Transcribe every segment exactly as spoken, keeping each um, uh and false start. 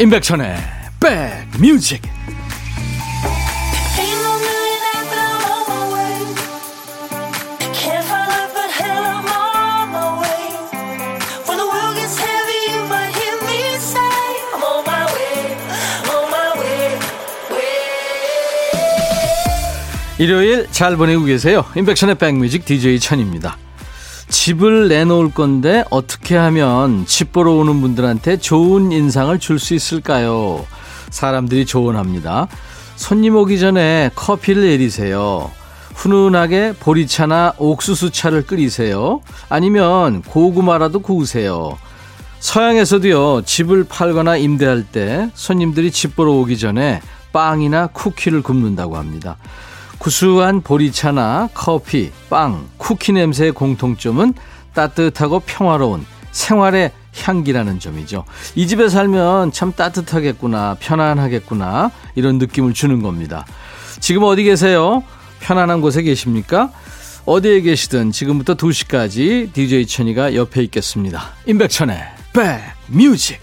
임백천의 백뮤직. 일요일 잘 보내고 계세요. 임백천의 백뮤직 디제이 천입니다. 집을 내놓을 건데 어떻게 하면 집 보러 오는 분들한테 좋은 인상을 줄 수 있을까요? 사람들이 조언합니다. 손님 오기 전에 커피를 내리세요. 훈훈하게 보리차나 옥수수차를 끓이세요. 아니면 고구마라도 구우세요. 서양에서도요, 집을 팔거나 임대할 때 손님들이 집 보러 오기 전에 빵이나 쿠키를 굽는다고 합니다. 구수한 보리차나 커피, 빵, 쿠키 냄새의 공통점은 따뜻하고 평화로운 생활의 향기라는 점이죠. 이 집에 살면 참 따뜻하겠구나, 편안하겠구나 이런 느낌을 주는 겁니다. 지금 어디 계세요? 편안한 곳에 계십니까? 어디에 계시든 지금부터 두 시까지 디제이 천이가 옆에 있겠습니다. 임백천의 백뮤직.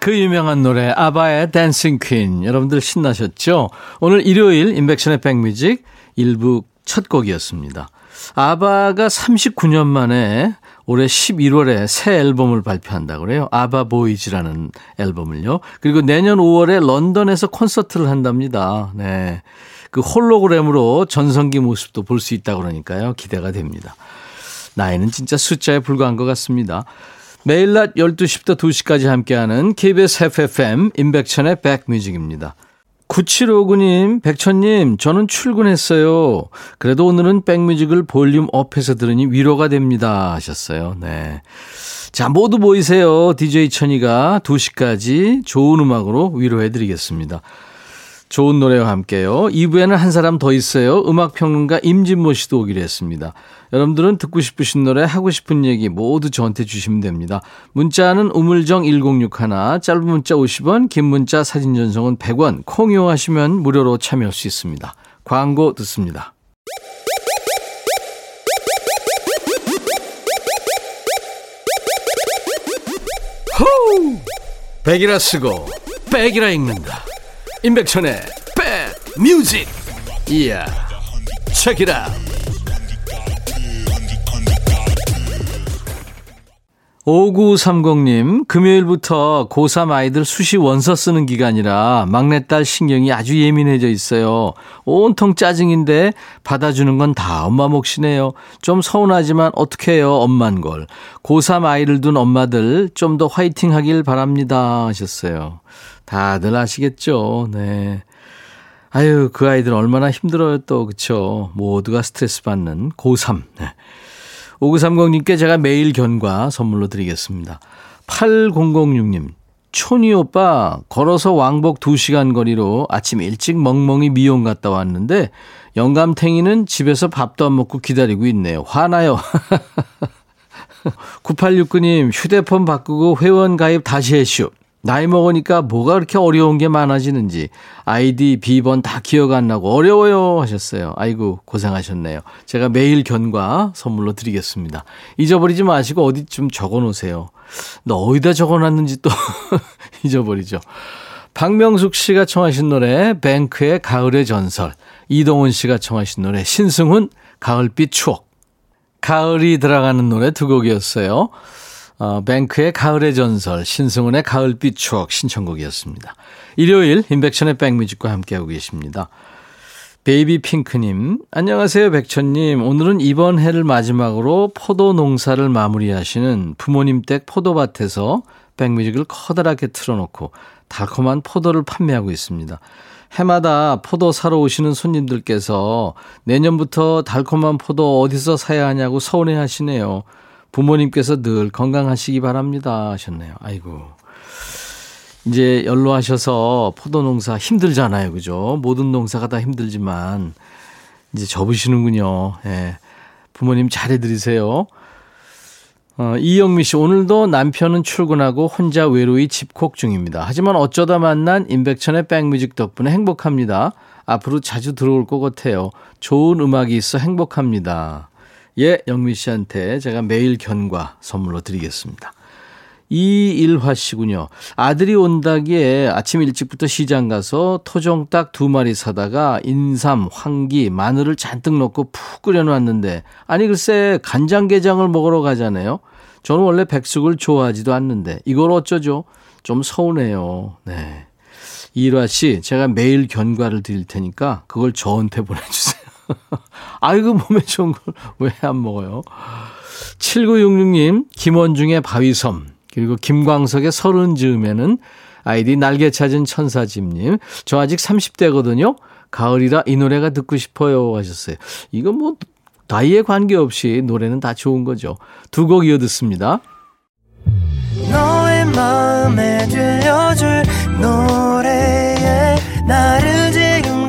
그 유명한 노래 아바의 댄싱 퀸, 여러분들 신나셨죠? 오늘 일요일 인백션의 백뮤직 일부 첫 곡이었습니다. 아바가 삼십구 년 만에 올해 십일월에 새 앨범을 발표한다고 그래요. 아바 보이즈라는 앨범을요. 그리고 내년 오월에 런던에서 콘서트를 한답니다. 네, 그 홀로그램으로 전성기 모습도 볼 수 있다고 그러니까요, 기대가 됩니다. 나이는 진짜 숫자에 불과한 것 같습니다. 매일 낮 열두 시부터 두 시까지 함께하는 케이비에스 에프에프엠 임백천의 백뮤직입니다. 구칠오구 님, 백천님, 저는 출근했어요. 그래도 오늘은 백뮤직을 볼륨 업해서 들으니 위로가 됩니다 하셨어요. 네. 자, 모두 모이세요. 디제이 천이가 두 시까지 좋은 음악으로 위로해드리겠습니다. 좋은 노래와 함께요. 이 부에는 한 사람 더 있어요. 음악평론가 임진모 씨도 오기로 했습니다. 여러분들은 듣고 싶으신 노래, 하고 싶은 얘기 모두 저한테 주시면 됩니다. 문자는 우물정 일공육일, 짧은 문자 오십 원, 긴 문자 사진 전송은 백 원, 콩 이용하시면 무료로 참여할 수 있습니다. 광고 듣습니다. 호우! 백이라 쓰고 백이라 읽는다. 임백천의 백뮤직. 이야, check it out. 오구삼공 님, 금요일부터 고삼 아이들 수시 원서 쓰는 기간이라 막내딸 신경이 아주 예민해져 있어요. 온통 짜증인데 받아주는 건 다 엄마 몫이네요. 좀 서운하지만 어떡해요, 엄만 걸. 고삼 아이를 둔 엄마들 좀 더 화이팅 하길 바랍니다 하셨어요. 다들 아시겠죠. 네. 아유, 그 아이들 얼마나 힘들어요 또, 그렇죠. 모두가 스트레스 받는 고삼. 네. 오구삼공 님께 제가 매일 견과 선물로 드리겠습니다. 팔공공육 님, 촌이 오빠 걸어서 왕복 두 시간 거리로 아침 일찍 멍멍이 미용 갔다 왔는데 영감탱이는 집에서 밥도 안 먹고 기다리고 있네요. 화나요. 구팔육구 님, 휴대폰 바꾸고 회원 가입 다시 해쇼. 나이 먹으니까 뭐가 그렇게 어려운 게 많아지는지 아이디, 비번 다 기억 안 나고 어려워요 하셨어요. 아이고, 고생하셨네요. 제가 매일 견과 선물로 드리겠습니다. 잊어버리지 마시고 어디쯤 적어놓으세요. 너 어디다 적어놨는지 또 잊어버리죠. 박명숙 씨가 청하신 노래 뱅크의 가을의 전설, 이동훈 씨가 청하신 노래 신승훈 가을빛 추억. 가을이 들어가는 노래 두 곡이었어요. 어, 뱅크의 가을의 전설, 신승훈의 가을빛 추억 신청곡이었습니다. 일요일 임백천의 백뮤직과 함께하고 계십니다. 베이비핑크님, 안녕하세요 백천님. 오늘은 이번 해를 마지막으로 포도 농사를 마무리하시는 부모님 댁 포도밭에서 백뮤직을 커다랗게 틀어놓고 달콤한 포도를 판매하고 있습니다. 해마다 포도 사러 오시는 손님들께서 내년부터 달콤한 포도 어디서 사야 하냐고 서운해하시네요. 부모님께서 늘 건강하시기 바랍니다 하셨네요. 아이고, 이제 연로하셔서 포도 농사 힘들잖아요, 그죠? 모든 농사가 다 힘들지만 이제 접으시는군요. 예, 부모님 잘해드리세요. 어, 이영미 씨, 오늘도 남편은 출근하고 혼자 외로이 집콕 중입니다. 하지만 어쩌다 만난 임백천의 백뮤직 덕분에 행복합니다. 앞으로 자주 들어올 것 같아요. 좋은 음악이 있어 행복합니다. 예, 영미 씨한테 제가 매일 견과 선물로 드리겠습니다. 이일화 씨군요. 아들이 온다기에 아침 일찍부터 시장 가서 토종닭 두 마리 사다가 인삼, 황기, 마늘을 잔뜩 넣고 푹 끓여놨는데 아니 글쎄 간장게장을 먹으러 가자네요. 저는 원래 백숙을 좋아하지도 않는데 이걸 어쩌죠? 좀 서운해요. 네, 이일화 씨 제가 매일 견과를 드릴 테니까 그걸 저한테 보내주세요. 아이고 몸에 좋은 걸 왜 안 먹어요? 칠구육육 님 김원중의 바위섬 그리고 김광석의 서른 즈음에는 아이디 날개 찾은 천사집님. 저 아직 삼십 대거든요. 가을이라 이 노래가 듣고 싶어요 하셨어요. 이거 뭐 나이에 관계없이 노래는 다 좋은 거죠. 두 곡 이어 듣습니다. 너의 마음에 들려줄 노래에 나를 지금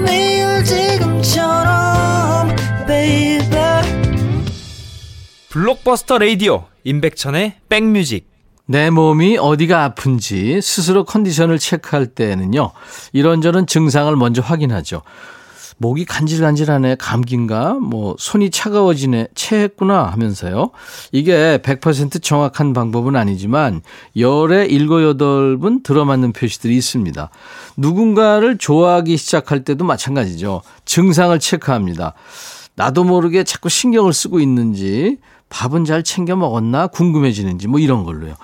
매우 지금처럼 baby 블록버스터 라디오 임백천의 백뮤직. 내 몸이 어디가 아픈지 스스로 컨디션을 체크할 때에는요. 이런저런 증상을 먼저 확인하죠. 목이 간질간질하네. 감기인가? 뭐 손이 차가워지네. 체했구나 하면서요. 이게 백 퍼센트 정확한 방법은 아니지만 열에 일곱 여덟 분 들어맞는 표시들이 있습니다. 누군가를 좋아하기 시작할 때도 마찬가지죠. 증상을 체크합니다. 나도 모르게 자꾸 신경을 쓰고 있는지 밥은 잘 챙겨 먹었나 궁금해지는지 뭐 이런 걸로요.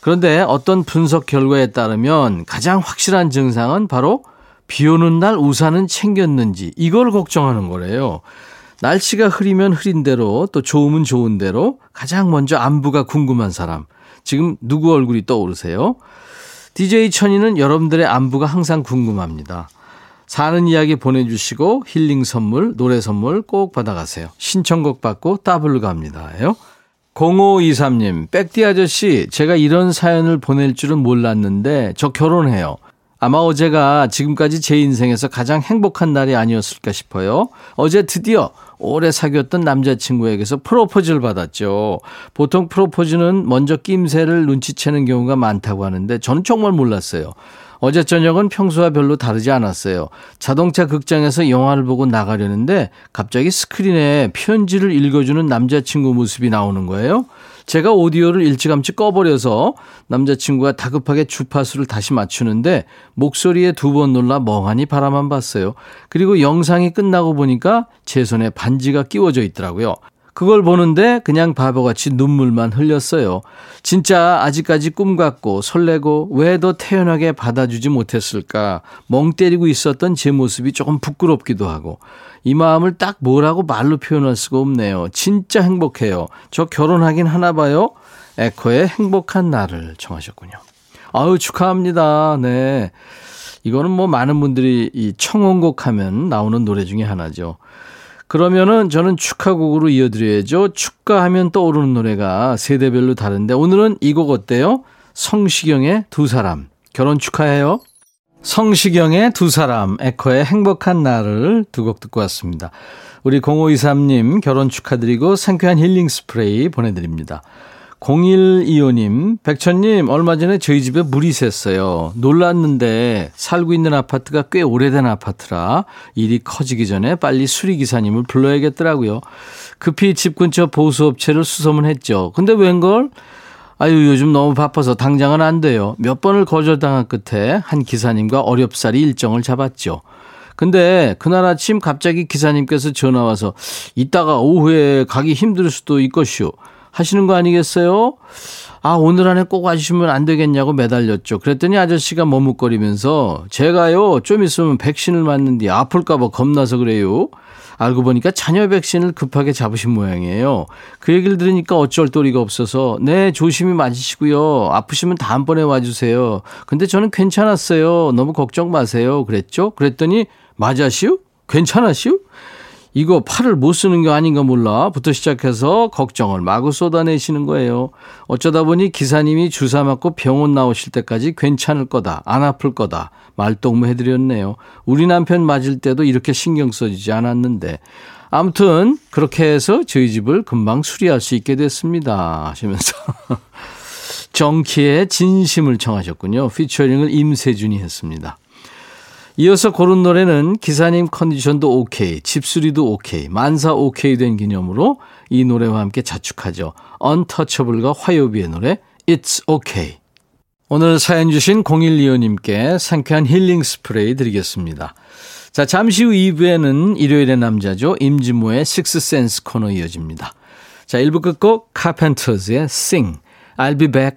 그런데 어떤 분석 결과에 따르면 가장 확실한 증상은 바로 비 오는 날 우산은 챙겼는지 이걸 걱정하는 거래요. 날씨가 흐리면 흐린 대로 또 좋으면 좋은 대로 가장 먼저 안부가 궁금한 사람. 지금 누구 얼굴이 떠오르세요? 디제이 천이는 여러분들의 안부가 항상 궁금합니다. 사는 이야기 보내주시고 힐링 선물, 노래 선물 꼭 받아가세요. 신청곡 받고 더블로 갑니다요. 공오이삼 님, 백디 아저씨, 제가 이런 사연을 보낼 줄은 몰랐는데 저 결혼해요. 아마 어제가 지금까지 제 인생에서 가장 행복한 날이 아니었을까 싶어요. 어제 드디어 오래 사귀었던 남자친구에게서 프로포즈를 받았죠. 보통 프로포즈는 먼저 낌새를 눈치채는 경우가 많다고 하는데 저는 정말 몰랐어요. 어제 저녁은 평소와 별로 다르지 않았어요. 자동차 극장에서 영화를 보고 나가려는데 갑자기 스크린에 편지를 읽어주는 남자친구 모습이 나오는 거예요. 제가 오디오를 일찌감치 꺼버려서 남자친구가 다급하게 주파수를 다시 맞추는데 목소리에 두 번 놀라 멍하니 바라만 봤어요. 그리고 영상이 끝나고 보니까 제 손에 반지가 끼워져 있더라고요. 그걸 보는데 그냥 바보같이 눈물만 흘렸어요. 진짜 아직까지 꿈 같고 설레고 왜 더 태연하게 받아주지 못했을까. 멍 때리고 있었던 제 모습이 조금 부끄럽기도 하고 이 마음을 딱 뭐라고 말로 표현할 수가 없네요. 진짜 행복해요. 저 결혼하긴 하나 봐요. 에코의 행복한 날을 청하셨군요. 아유 축하합니다. 네, 이거는 뭐 많은 분들이 이 청혼곡 하면 나오는 노래 중에 하나죠. 그러면은 저는 축하곡으로 이어드려야죠. 축가하면 떠오르는 노래가 세대별로 다른데 오늘은 이 곡 어때요? 성시경의 두 사람. 결혼 축하해요. 성시경의 두 사람, 에코의 행복한 날을 두 곡 듣고 왔습니다. 우리 공오이삼 님 결혼 축하드리고 상쾌한 힐링 스프레이 보내드립니다. 공일이오 님, 백천님 얼마 전에 저희 집에 물이 샜어요. 놀랐는데 살고 있는 아파트가 꽤 오래된 아파트라 일이 커지기 전에 빨리 수리기사님을 불러야겠더라고요. 급히 집 근처 보수업체를 수소문했죠. 근데 웬걸? 아유 요즘 너무 바빠서 당장은 안 돼요. 몇 번을 거절당한 끝에 한 기사님과 어렵사리 일정을 잡았죠. 근데 그날 아침 갑자기 기사님께서 전화와서 이따가 오후에 가기 힘들 수도 있것이오. 하시는 거 아니겠어요? 아 오늘 안에 꼭 와주시면 안 되겠냐고 매달렸죠. 그랬더니 아저씨가 머뭇거리면서 제가요 좀 있으면 백신을 맞는데 아플까 봐 겁나서 그래요. 알고 보니까 잔여 백신을 급하게 잡으신 모양이에요. 그 얘기를 들으니까 어쩔 도리가 없어서 네 조심히 맞으시고요. 아프시면 다음번에 와주세요. 근데 저는 괜찮았어요. 너무 걱정 마세요. 그랬죠. 그랬더니 맞아시오? 괜찮아시오? 이거 팔을 못 쓰는 게 아닌가 몰라 부터 시작해서 걱정을 마구 쏟아내시는 거예요. 어쩌다 보니 기사님이 주사 맞고 병원 나오실 때까지 괜찮을 거다, 안 아플 거다 말동무 해드렸네요. 우리 남편 맞을 때도 이렇게 신경 써지지 않았는데. 아무튼 그렇게 해서 저희 집을 금방 수리할 수 있게 됐습니다 하시면서 정키의 진심을 청하셨군요. 피처링을 임세준이 했습니다. 이어서 고른 노래는 기사님 컨디션도 오케이, 집수리도 오케이, 만사 오케이 된 기념으로 이 노래와 함께 자축하죠. 언터처블과 화요비의 노래 It's Okay. 오늘 사연 주신 공일이오님께 상쾌한 힐링 스프레이 드리겠습니다. 자, 잠시 후 이 부에는 일요일의 남자죠. 임진모의 식스센스 코너 이어집니다. 자, 일 부 끝곡 카펜터즈의 Sing, I'll be back.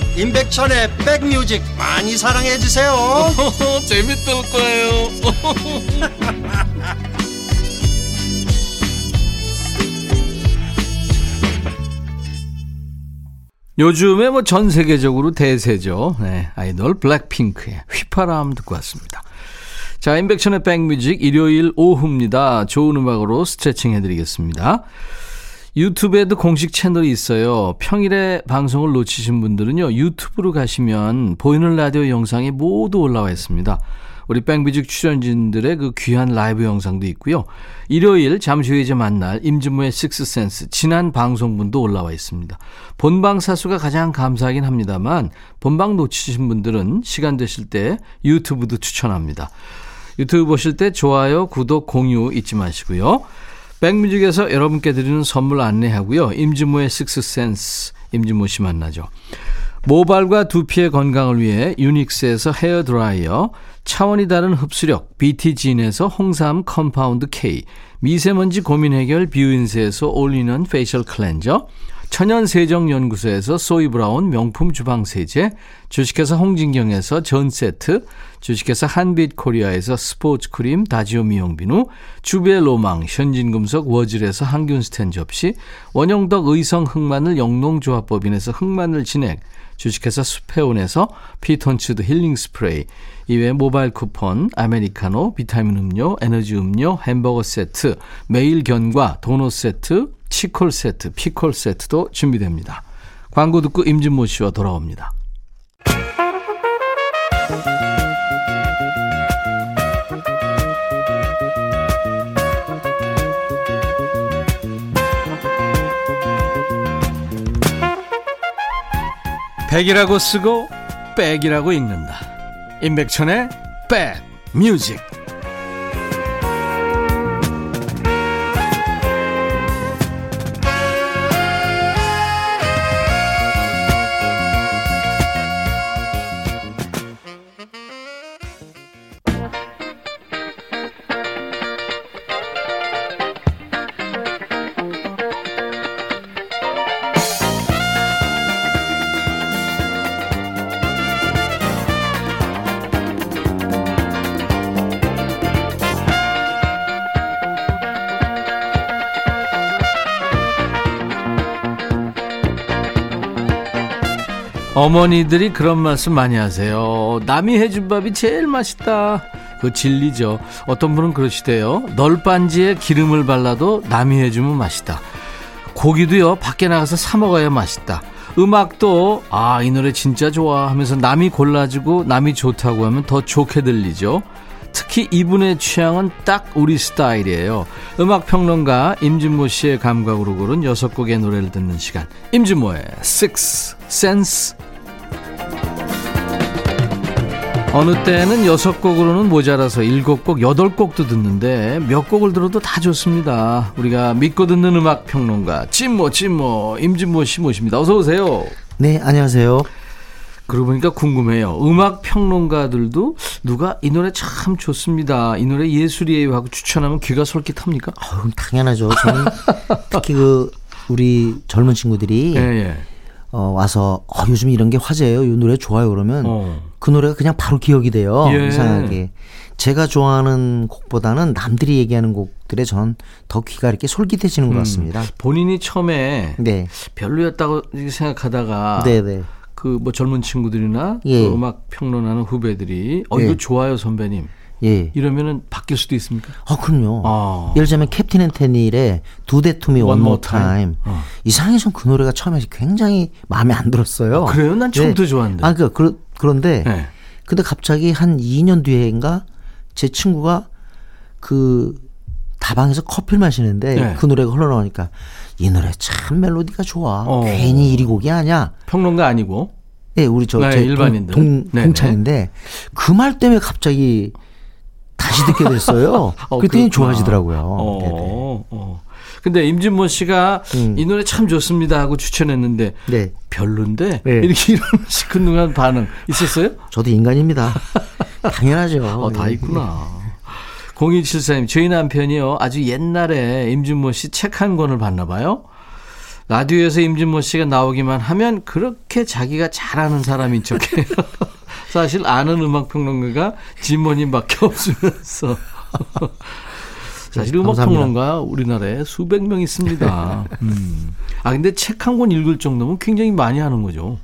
임백천의 백뮤직 많이 사랑해 주세요. 재밌을 거예요. 요즘에 뭐 전 세계적으로 대세죠. 네, 아이돌 블랙핑크의 휘파람 듣고 왔습니다. 자, 임백천의 백뮤직 일요일 오후입니다. 좋은 음악으로 스트레칭 해드리겠습니다. 유튜브에도 공식 채널이 있어요. 평일에 방송을 놓치신 분들은요, 유튜브로 가시면 보이는 라디오 영상이 모두 올라와 있습니다. 우리 백뮤직 출연진들의 그 귀한 라이브 영상도 있고요. 일요일 잠시 후에 이제 만날 임진모의 식스센스 지난 방송분도 올라와 있습니다. 본방 사수가 가장 감사하긴 합니다만 본방 놓치신 분들은 시간 되실 때 유튜브도 추천합니다. 유튜브 보실 때 좋아요, 구독, 공유 잊지 마시고요. 백뮤직에서 여러분께 드리는 선물 안내하고요. 임진모의 식스센스, 임진모 씨 만나죠. 모발과 두피의 건강을 위해 유닉스에서 헤어드라이어, 차원이 다른 흡수력 비티진에서 홍삼 컴파운드 K, 미세먼지 고민 해결 뷰인세에서 올리는 페이셜 클렌저, 천연세정연구소에서 소이브라운 명품 주방세제, 주식회사 홍진경에서 전세트, 주식회사 한빛코리아에서 스포츠크림 다지오 미용비누, 주베로망 현진금속 워즐에서 항균스텐 접시, 원형덕 의성 흑마늘 영농조합법인에서 흑마늘 진액, 주식회사 수페온에서 피톤치드 힐링 스프레이, 이외 모바일 쿠폰, 아메리카노, 비타민 음료, 에너지 음료, 햄버거 세트, 매일 견과, 도넛 세트, 치콜 세트, 피콜 세트도 준비됩니다. 광고 듣고 임진모 씨와 돌아옵니다. 백이라고 쓰고 백이라고 읽는다. 임백천의 백 뮤직. 어머니들이 그런 말씀 많이 하세요. 남이 해준 밥이 제일 맛있다. 그거 진리죠. 어떤 분은 그러시대요. 널빤지에 기름을 발라도 남이 해주면 맛있다. 고기도요 밖에 나가서 사 먹어야 맛있다. 음악도 아, 이 노래 진짜 좋아 하면서 남이 골라주고 남이 좋다고 하면 더 좋게 들리죠. 특히 이분의 취향은 딱 우리 스타일이에요. 음악평론가 임진모 씨의 감각으로 고른 여섯 곡의 노래를 듣는 시간, 임진모의 식스센스. 어느 때는 여섯 곡으로는 모자라서 일곱 곡, 여덟 곡도 듣는데 몇 곡을 들어도 다 좋습니다. 우리가 믿고 듣는 음악평론가 진모 진모 임진모 씨 모십니다. 어서 오세요. 네, 안녕하세요. 그러고 보니까 궁금해요. 음악 평론가들도 누가 이 노래 참 좋습니다, 이 노래 예술이에요 하고 추천하면 귀가 솔깃합니까? 어, 당연하죠. 저는 특히 그 우리 젊은 친구들이 예, 예. 어, 와서 어, 요즘 이런 게 화제예요, 이 노래 좋아요 그러면 어. 그 노래가 그냥 바로 기억이 돼요. 예. 이상하게 제가 좋아하는 곡보다는 남들이 얘기하는 곡들에 전 더 귀가 이렇게 솔깃해지는 것 같습니다. 음, 본인이 처음에 네. 별로였다고 생각하다가 네네. 그 뭐 젊은 친구들이나 예. 그 음악 평론하는 후배들이 어 예. 이거 좋아요 선배님 예. 이러면은 바뀔 수도 있습니까? 아 그럼요. 아. 예를 들자면 캡틴 앤 테닐의 Do That To Me One, One More Time, time. 어. 이상하게 전 그 노래가 처음에 굉장히 마음에 안 들었어요. 아, 그래요? 난 처음부터 네. 좋아한데. 아, 그러니까 그, 그런데 네. 근데 갑자기 한 이 년 뒤에인가 제 친구가 그 다방에서 커피를 마시는데 네. 그 노래가 흘러나오니까 이 노래 참 멜로디가 좋아. 어. 괜히 이리 곡이 아니야. 평론가 아니고. 네, 우리 저 네, 일반인들. 동, 동, 동창인데 그 말 때문에 갑자기 다시 듣게 됐어요. 어, 그랬더니 그렇구나. 좋아지더라고요. 어, 어. 근데 임진모 씨가 음. 이 노래 참 좋습니다 하고 추천했는데 네. 별론데 네. 이렇게 이런 시큰둥한 반응 있었어요? 저도 인간입니다. 당연하죠. 어, 다 있구나. 공이칠사님, 저희 남편이요 아주 옛날에 임진모 씨 책 한 권을 봤나 봐요. 라디오에서 임진모 씨가 나오기만 하면 그렇게 자기가 잘하는 사람인 척해요. 사실 아는 음악평론가가 진모님밖에 없으면서. 사실 음악평론가 우리나라에 수백 명 있습니다. 음. 아 근데 책 한 권 읽을 정도면 굉장히 많이 하는 거죠.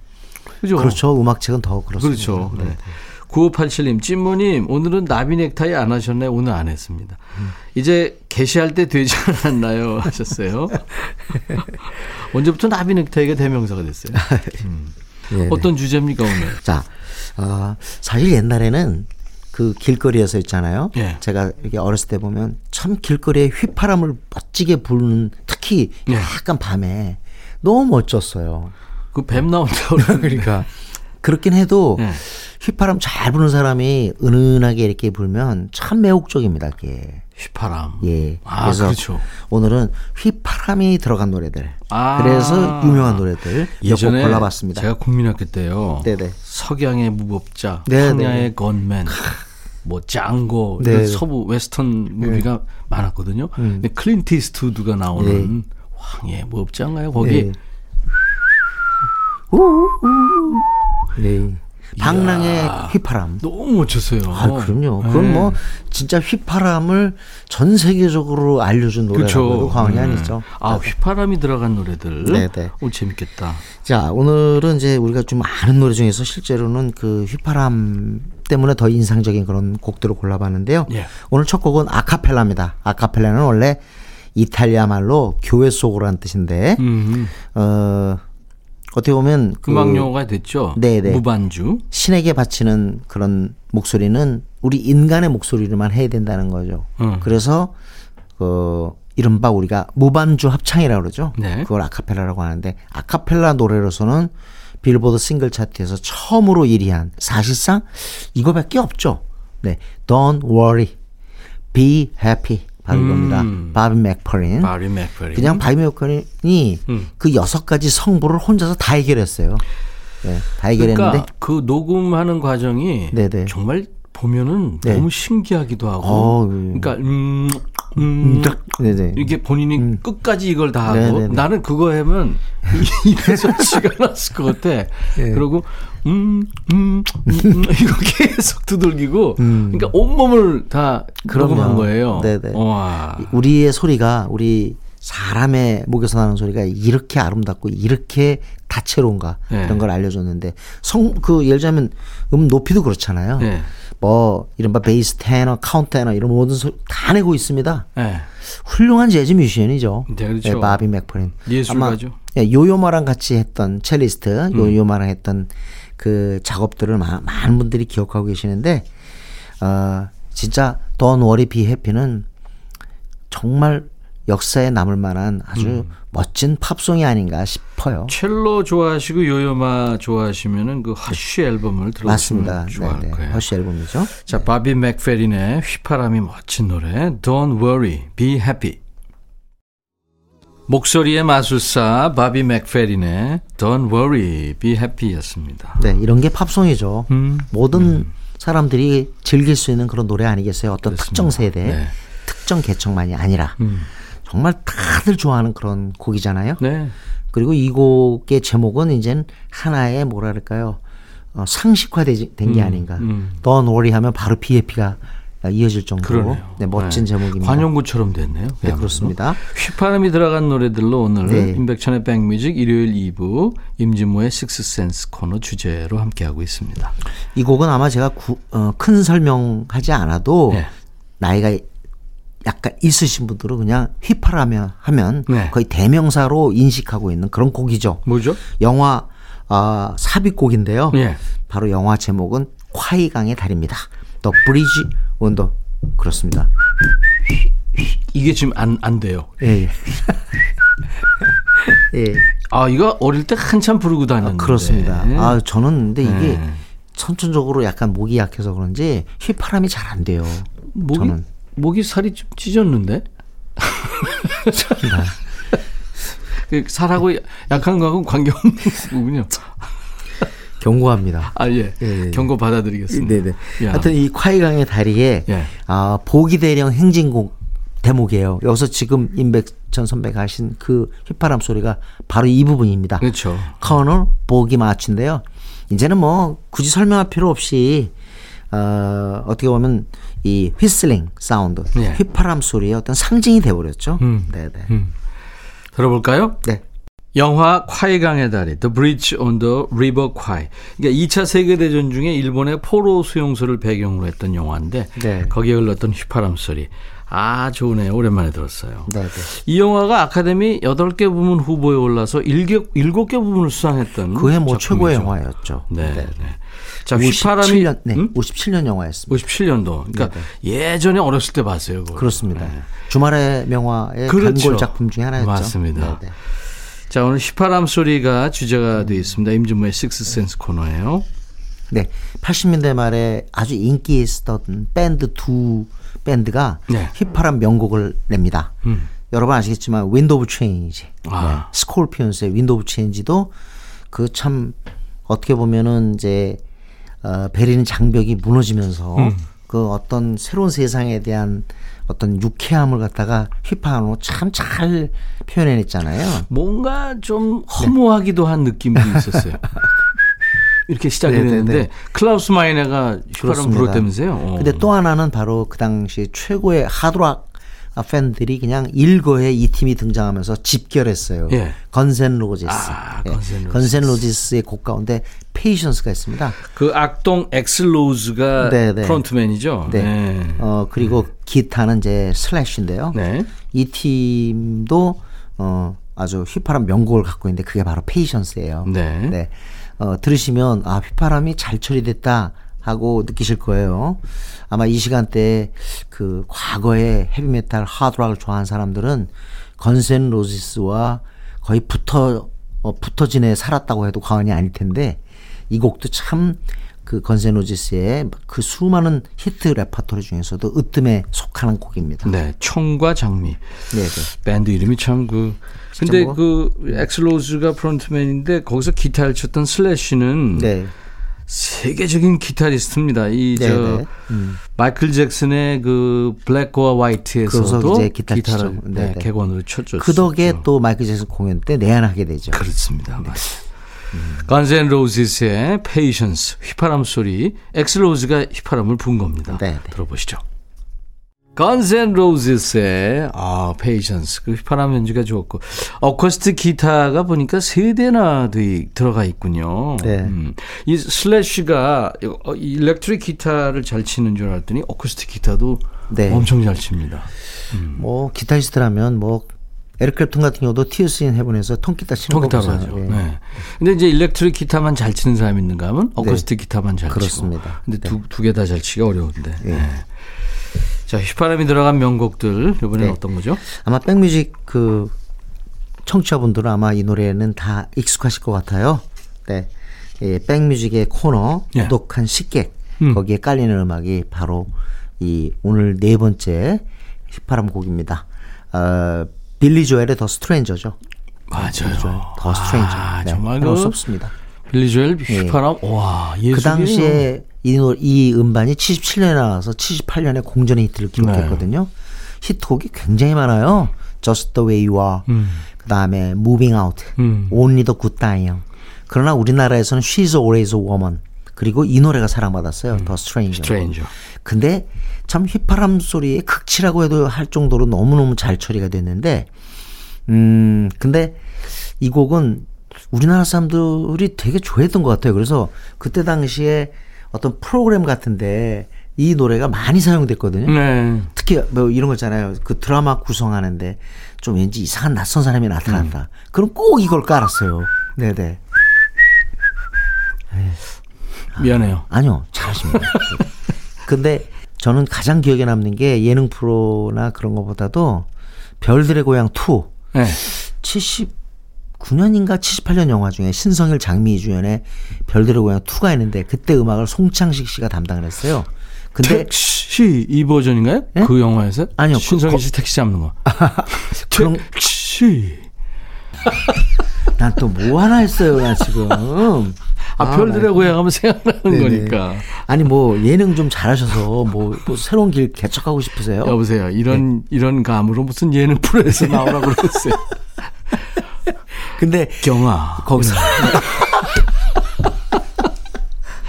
그죠? 그렇죠. 음악책은 더 그렇습니다. 그렇죠. 네. 네. 구오팔칠님, 찐모님 오늘은 나비 넥타이 안 하셨나요? 오늘 안 했습니다. 음. 이제 개시할 때 되지 않았나요? 하셨어요. 언제부터 나비 넥타이가 대명사가 됐어요? 음. 어떤 주제입니까 오늘? 자, 어, 사실 옛날에는 그 길거리에서 있잖아요. 예. 제가 이렇게 어렸을 때 보면 참 길거리에 휘파람을 멋지게 부르는, 특히 약간 예. 밤에 너무 멋졌어요. 그 뱀 나온다고 그러니까. 그렇긴 해도 네. 휘파람 잘 부는 사람이 은은하게 이렇게 불면 참 매혹적입니다. 이게. 휘파람. 예. 아, 그래서 그렇죠. 오늘은 휘파람이 들어간 노래들. 아. 그래서 유명한 노래들 몇 곡 골라봤습니다. 제가 국민학교 때요. 네네. 석양의 무법자, 황야의 건맨, 뭐 짱고 이런 서부 웨스턴 무비가 네. 많았거든요. 음. 근데 클린트 이스트우드가 나오는 네. 황야의 무법자인가요? 거기. 네. 네. 방랑의 이야, 휘파람 너무 멋졌어요. 아, 그럼요. 그건 네. 뭐 진짜 휘파람을 전 세계적으로 알려준 노래라고도 과언이 네. 아니죠. 아 나도. 휘파람이 들어간 노래들. 네네. 오 재밌겠다. 자 오늘은 이제 우리가 좀 아는 노래 중에서 실제로는 그 휘파람 때문에 더 인상적인 그런 곡들을 골라봤는데요. 예. 오늘 첫 곡은 아카펠라입니다. 아카펠라는 원래 이탈리아 말로 교회 속으로란 뜻인데. 음. 어. 어떻게 보면 음악용어가 그, 됐죠. 네네. 무반주. 신에게 바치는 그런 목소리는 우리 인간의 목소리로만 해야 된다는 거죠. 음. 그래서 그 이른바 우리가 무반주 합창이라고 그러죠. 네. 그걸 아카펠라라고 하는데 아카펠라 노래로서는 빌보드 싱글 차트에서 처음으로 일 위 한 사실상 이거밖에 없죠. 네, Don't Worry, Be Happy. 바로 이겁니다. 음. 바비 맥퍼린. 바비 맥퍼린. 그냥 바비 맥퍼린이 음. 그 여섯 가지 성부를 혼자서 다 해결했어요. 네, 다 해결했는데. 그러니까 그 녹음하는 과정이 네네. 정말 보면은 네. 너무 신기하기도 하고. 어, 네. 그러니까 음, 음, 음 이게 본인이 음. 끝까지 이걸 다 하고 네네네. 나는 그거 하면 입에서 치가 났을 것 같아. 네. 그리고 음, 음, 음 이거 계속 두들기고 음. 그러니까 온몸을 다 녹음한 거예요. 네네. 와. 우리의 소리가 우리 사람의 목에서 나는 소리가 이렇게 아름답고 이렇게 다채로운가 네. 이런 걸 알려줬는데 성, 그 예를 들자면 음 높이도 그렇잖아요. 네. 뭐 이른바 베이스 테너, 카운트 테너 이런 모든 소리 다 내고 있습니다. 네. 훌륭한 재즈 뮤지션이죠. 네, 그렇죠. 네, 바비 맥퍼린. 예술가죠. 예, 요요마랑 같이 했던 첼리스트, 음. 요요마랑 했던 그 작업들을 마, 많은 분들이 기억하고 계시는데 어, 진짜 Don't Worry Be Happy는 정말 역사에 남을 만한 아주 음. 멋진 팝송이 아닌가 싶어요. 첼로 좋아하시고 요요마 좋아하시면은 그 허쉬 앨범을 들어보시면 좋아할 네네. 거예요. 허쉬 앨범이죠. 자, 네. 바비 맥페린의 휘파람이 멋진 노래 Don't Worry, Be Happy. 목소리의 마술사 바비 맥페린의 Don't Worry Be Happy 였습니다. 네, 이런 게 팝송이죠. 음, 모든 음. 사람들이 즐길 수 있는 그런 노래 아니겠어요? 어떤 그렇습니다. 특정 세대, 네. 특정 계층만이 아니라 음. 정말 다들 좋아하는 그런 곡이잖아요. 네. 그리고 이 곡의 제목은 이제는 하나의 뭐랄까요 어, 상식화된 음, 게 아닌가. 음. Don't Worry 하면 바로 비해피가 이어질 정도로 네, 멋진 네. 제목입니다. 관용구처럼 됐네요. 네, 그렇습니다. 휘파람이 들어간 노래들로 오늘 네. 임백천의 백뮤직 일요일 이 부 임진모의 식스센스 코너 주제로 함께하고 있습니다. 이 곡은 아마 제가 구, 어, 큰 설명하지 않아도 네. 나이가 약간 있으신 분들은 그냥 휘파람이 하면 네. 거의 대명사로 인식하고 있는 그런 곡이죠. 뭐죠? 영화 어, 삽입곡인데요. 네. 바로 영화 제목은 콰이강의 달입니다. The Bridge on the 그렇습니다. 이게 지금 안, 안 돼요. 예. 예. 아 이거 어릴 때 한참 부르고 다녔는데. 아, 그렇습니다. 아 저는 근데 이게 예. 선천적으로 약간 목이 약해서 그런지 휘파람이 잘 안 돼요. 목이 저는. 목이 살이 좀 찢었는데. 살하고 약한 거하고 관계 없는 거군요. 경고합니다. 아, 예. 예, 예. 경고 받아들이겠습니다. 네네. 야. 하여튼 이 콰이강의 다리에, 예. 아, 보기대령 행진곡 대목이에요. 여기서 지금 임백천 선배가 하신 그 휘파람 소리가 바로 이 부분입니다. 그렇죠. 커널 보기 마치인데요. 이제는 뭐 굳이 설명할 필요 없이, 어, 어떻게 보면 이 휘슬링 사운드, 예. 휘파람 소리의 어떤 상징이 되어버렸죠. 음. 네네. 음. 들어볼까요? 네. 영화 콰이강의 다리, The Bridge on the River Kwai. 그러니까 이 차 세계대전 중에 일본의 포로 수용소를 배경으로 했던 영화인데 네. 거기에 흘렀던 휘파람 소리. 아 좋네요. 오랜만에 들었어요. 네, 네. 이 영화가 아카데미 여덟 개 부문 후보에 올라서 일곱 개, 일곱 개 부문을 수상했던 그해 뭐 작품이죠. 최고의 영화였죠. 네. 네. 네. 자, 오십칠 년, 휘파람이 네. 음? 오십칠 년 영화였습니다. 오십칠 년도. 그러니까 네, 네. 예전에 어렸을 때 봤어요. 그걸. 그렇습니다. 네. 주말의 명화의 단골 그렇죠. 작품 중에 하나였죠. 맞습니다. 네, 네. 자, 오늘 휘파람 소리가 주제가 되어 있습니다. 임진모의 식스센스 코너예요. 네, 팔십 년대 말에 아주 인기 있었던 밴드 두 밴드가 네. 휘파람 명곡을 냅니다. 음. 여러분 아시겠지만 Wind of Change, 아. 네. 스콜피언스의 Wind of Change도 그 참 어떻게 보면은 이제 어, 베를린 장벽이 무너지면서 음. 그 어떤 새로운 세상에 대한 어떤 유쾌함을 갖다가 휘파람으로 참 잘 표현해냈잖아요. 뭔가 좀 허무하기도 네. 한 느낌도 있었어요. 이렇게 시작했는데 클라우스 마이너가 휘파람 불었다면서요. 근데 또 하나는 바로 그 당시 최고의 하드락 팬들이 그냥 일거에 이 팀이 등장하면서 집결했어요. 예. 건센 로지스. 아, 예. 건센 로지스. 건센 로지스의 곡 가운데 Patience가 있습니다. 그 악동 엑슬로즈가 네네. 프론트맨이죠. 네. 네. 어, 그리고 네. 기타는 이제 슬래시인데요. 네. 이 팀도 어, 아주 휘파람 명곡을 갖고 있는데 그게 바로 Patience예요. 네. 네. 어, 들으시면 아 휘파람이 잘 처리됐다. 하고 느끼실 거예요. 아마 이 시간대에 그 과거에 헤비메탈 하드락을 좋아하는 사람들은 건센 로지스와 거의 붙어 어, 붙어 지내 살았다고 해도 과언이 아닐 텐데 이 곡도 참 그 건센 로지스의 그 수많은 히트 레퍼토리 중에서도 으뜸에 속하는 곡입니다. 네, 총과 장미. 네, 밴드 이름이 참 그. 근데 뭐? 그 엑슬로즈가 프론트맨인데 거기서 기타를 쳤던 슬래시는. 네. 세계적인 기타리스트입니다. 이 저 음. 마이클 잭슨의 그 블랙과 화이트에서도 기타 기타를 네, 객원으로 쳤죠. 그 덕에 쳤죠. 또 마이클 잭슨 공연 때 내한하게 되죠. 그렇습니다. 네. 음. Guns N' Roses의 Patience 휘파람 소리, 엑슬로즈가 휘파람을 부은 겁니다. 네네. 들어보시죠. Guns N' Roses의 아, Patience 그 휘파람 연주가 좋았고 어쿠스틱 기타가 보니까 세 대나 들어가 있군요. 네. 음. 이 슬래시가 일렉트릭 기타를 잘 치는 줄 알았더니 어쿠스틱 기타도 네. 엄청 잘 칩니다. 음. 뭐 기타리스트라면 뭐 에릭 클랩튼 같은 경우도 Tears in Heaven에서 통기타 치는 거 보잖아요. 통기타로 하죠. 네. 네. 근데 이제 일렉트릭 기타만 잘 치는 사람이 있는가 하면 어쿠스틱 네. 기타만 잘 그렇습니다. 치고. 그렇습니다. 근데 네. 두, 두 개 다 잘 치기가 어려운데. 네. 네. 자, 휘파람이 들어간 명곡들 이번에는 네. 어떤 거죠? 아마 백뮤직 그 청취자분들은 아마 이 노래는 다 익숙하실 것 같아요. 네, 예, 백뮤직의 코너 똑똑한 예. 식객 음. 거기에 깔리는 음악이 바로 이 오늘 네 번째 휘파람 곡입니다. 어, 빌리 조엘의 더 스트레인저죠. 맞아요. 더 스트레인저. 아, 네, 정말 그 없습니다. 빌리 조엘 휘파람. 네. 와, 예술이에요. 그 당시에 이, 이 음반이 칠십칠 년에 나와서 칠십팔 년에 공전의 히트를 기록했거든요. 네. 히트곡이 굉장히 많아요. Just the way you are. 음. 그 다음에 Moving out. 음. Only the good time. 그러나 우리나라에서는 She's always a woman. 그리고 이 노래가 사랑받았어요. 음. The Stranger. Stranger. 근데 참 휘파람 소리의 극치라고 해도 할 정도로 너무너무 잘 처리가 됐는데, 음, 근데 이 곡은 우리나라 사람들이 되게 좋아했던 것 같아요. 그래서 그때 당시에 어떤 프로그램 같은데 이 노래가 많이 사용됐거든요. 네. 특히 뭐 이런 거 있잖아요. 그 드라마 구성하는데 좀 왠지 이상한 낯선 사람이 나타난다. 음. 그럼 꼭 이걸 깔았어요. 네네. 미안해요. 아, 아니요. 잘하십니다. 근데 저는 가장 기억에 남는 게 예능 프로나 그런 것보다도 별들의 고향 투. 네. 칠십구 년인가 칠십팔 년 영화 중에 신성일 장미희 주연의 별들의 고향 투가 있는데 그때 음악을 송창식 씨가 담당을 했어요. 근데 택시 이 버전인가요? 네? 그 영화에서? 아니요. 신성일 씨 거... 택시 잡는 거. 그런... 택시. 난 또 뭐 하나 했어요. 난 지금. 아, 별들의 고향 하면 생각나는 네네. 거니까. 아니, 뭐, 예능 좀 잘하셔서, 뭐, 뭐, 새로운 길 개척하고 싶으세요? 여보세요. 이런, 네. 이런 감으로 무슨 예능 프로에서 나오라고 그랬어요. 근데. 경아. 거기서.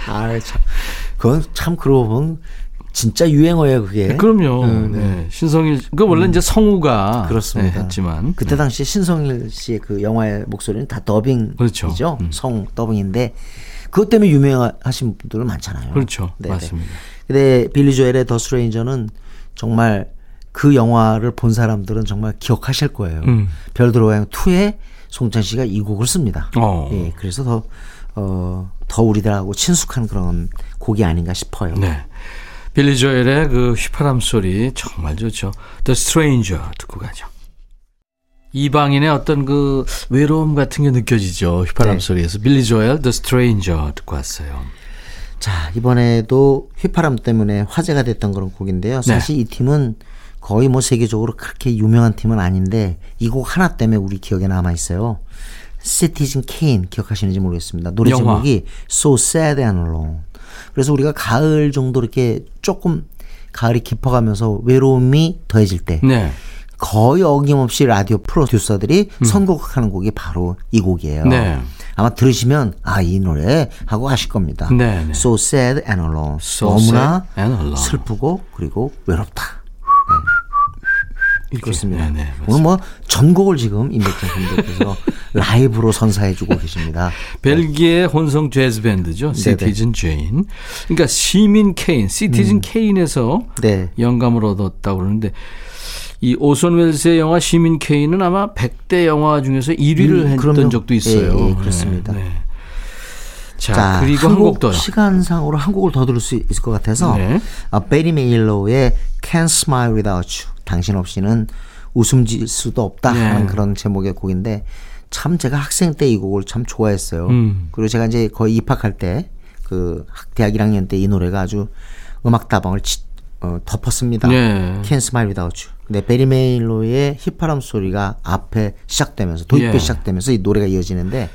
아, 참. 그건 참, 그러고 보면 진짜 유행어예요, 그게. 네, 그럼요. 음, 네. 네. 신성일, 그 원래 음. 이제 성우가. 그렇습니다. 네, 했지만. 그때 당시 신성일 씨의 그 영화의 목소리는 다 더빙이죠. 그렇죠. 음. 성, 더빙인데. 그것 때문에 유명하신 분들은 많잖아요. 그렇죠. 네네. 맞습니다. 근데 빌리 조엘의 더 스트레인저는 정말 그 영화를 본 사람들은 정말 기억하실 거예요. 음. 별들의 고향 투에 송찬 씨가 이 곡을 씁니다. 어. 예, 그래서 더, 어, 더 우리들하고 친숙한 그런 곡이 아닌가 싶어요. 네. 빌리 조엘의 그 휘파람 소리 정말 좋죠. The Stranger 듣고 가죠. 이방인의 어떤 그 외로움 같은 게 느껴지죠. 휘파람 네. 소리에서 빌리 조엘 The Stranger 듣고 왔어요. 자, 이번에도 휘파람 때문에 화제가 됐던 그런 곡인데요. 사실 네. 이 팀은 거의 뭐 세계적으로 그렇게 유명한 팀은 아닌데 이 곡 하나 때문에 우리 기억에 남아 있어요. Citizen Jane 기억하시는지 모르겠습니다. 노래 영화. 제목이 So Sad and Alone. 그래서 우리가 가을 정도 이렇게 조금 가을이 깊어가면서 외로움이 더해질 때 네. 거의 어김없이 라디오 프로듀서들이 음. 선곡하는 곡이 바로 이 곡이에요. 네. 아마 들으시면 아, 이 노래 하고 아실 겁니다. 네, 네. So sad and alone. So 너무나 sad and alone. 슬프고 그리고 외롭다. 네. 그렇습니다. 네, 네, 오늘 뭐 전곡을 지금 임백천 선생님께서 라이브로 선사해주고 계십니다. 벨기에 혼성 재즈 밴드죠. 시티즌 제인. 그러니까 시민 케인, 시티즌 음. 케인에서 네. 영감을 얻었다고 그러는데 이 오손 웰스의 영화 시민 케인은 아마 백 대 영화 중에서 일 위를 음, 했던 그럼요. 적도 있어요. 예, 예, 그렇습니다. 네, 네. 자, 자, 그리고 한 곡 더 시간상으로 한 곡을 더 들을 수 있을 것 같아서 네. 아, 베리 메일로우의 Can't Smile Without You. 당신 없이는 웃음 질 수도 없다 네. 하는 그런 제목의 곡인데 참 제가 학생 때 이 곡을 참 좋아했어요. 음. 그리고 제가 이제 거의 입학할 때 그 대학 일 학년 때 이 노래가 아주 음악다방을 치, 어, 덮었습니다. 네. Can't Smile Without You. 근데 베리 메일로의 휘파람 소리가 앞에 시작되면서 도입부에 예. 시작되면서 이 노래가 이어지는데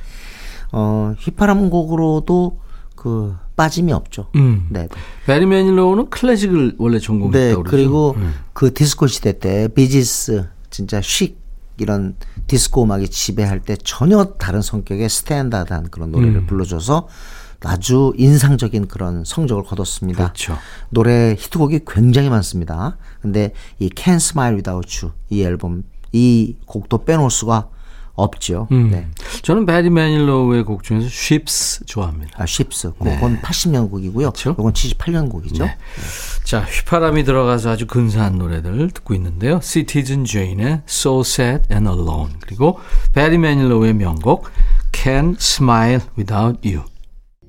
어, 휘파람 곡으로도 그 빠짐이 없죠. 음. 네. 베리 메일로는 클래식을 원래 전공했다고 그러죠. 네. 그리고 음. 그 디스코 시대 때 비지스 진짜 쉭 이런 디스코 음악이 지배할 때 전혀 다른 성격의 스탠다드한 그런 노래를 음. 불러줘서 아주 인상적인 그런 성적을 거뒀습니다. 그렇죠. 노래 히트곡이 굉장히 많습니다. 근데 이 Can't Smile Without You 이 앨범 이 곡도 빼놓을 수가 없죠. 음. 네. 저는 베리 매닐로우의 곡 중에서 Ships 좋아합니다. 아, Ships. 그건 네. 팔십 년 곡이고요. 그건 그렇죠? 칠십팔 년 곡이죠. 네. 네. 자, 휘파람이 들어가서 아주 근사한 노래들 듣고 있는데요. Citizen Jane의 So Sad and Alone 그리고 베리 매닐로우의 명곡 Can't Smile Without You.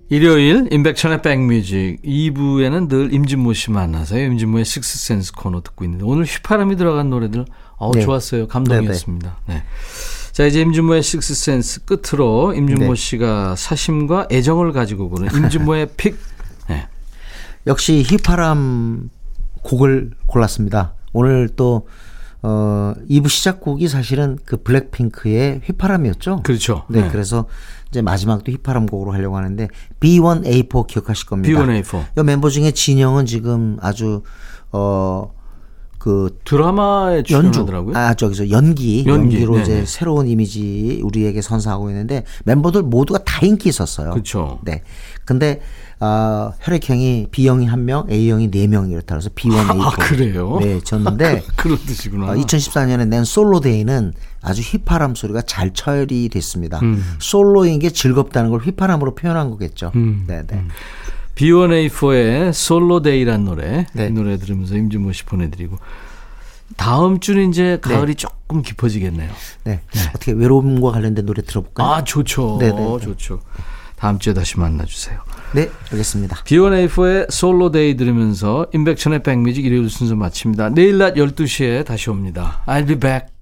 일요일 임백천의 백뮤직 이 부에는 늘 임진모 씨 만나서요. 임진모의 식스센스 코너 듣고 있는데 오늘 휘파람이 들어간 노래들 어우, 네. 좋았어요. 감동이었습니다. 네. 자, 이제 임진모의 식스센스 끝으로 임진모 네. 씨가 사심과 애정을 가지고 보는 임진모의 픽. 네. 역시 휘파람 곡을 골랐습니다. 오늘 또 어, 이 부 시작곡이 사실은 그 블랙핑크의 휘파람이었죠. 그렇죠. 네, 네. 그래서 이제 마지막도 휘파람 곡으로 하려고 하는데 비 원 에이 포 기억하실 겁니다. 비 원 에이 포. 이 멤버 중에 진영은 지금 아주 어, 그 드라마에 출연하더라고요. 아, 저기서 연기, 연기. 연기로 네네. 이제 새로운 이미지 우리에게 선사하고 있는데 멤버들 모두가 다 인기 있었어요. 그렇죠. 네. 근데 어, 혈액형이 B형이 한 명, A형이 네 명 이렇다 그래서 비 원 에이 포. 아, 그래요? 네, 졌는데 아, 그런 뜻이구나. 어, 이천십사 년에 낸 솔로 데이는 아주 휘파람 소리가 잘 처리됐습니다. 음. 솔로인 게 즐겁다는 걸 휘파람으로 표현한 거겠죠. 음. 네, 네. 음. 비 원 에이 포의 솔로 데이란 노래, 네. 이 노래 들으면서 임진모 씨 보내드리고 다음 주는 이제 가을이 네. 조금 깊어지겠네요. 네. 네, 어떻게 외로움과 관련된 노래 들어볼까요? 아, 좋죠. 네, 좋죠. 다음 주에 다시 만나주세요. 네, 알겠습니다. 비 원 에이 포의 솔로 데이 들으면서 임백천의 백뮤직 일요일 순서 마칩니다. 내일 낮 열두 시에 다시 옵니다. I'll be back.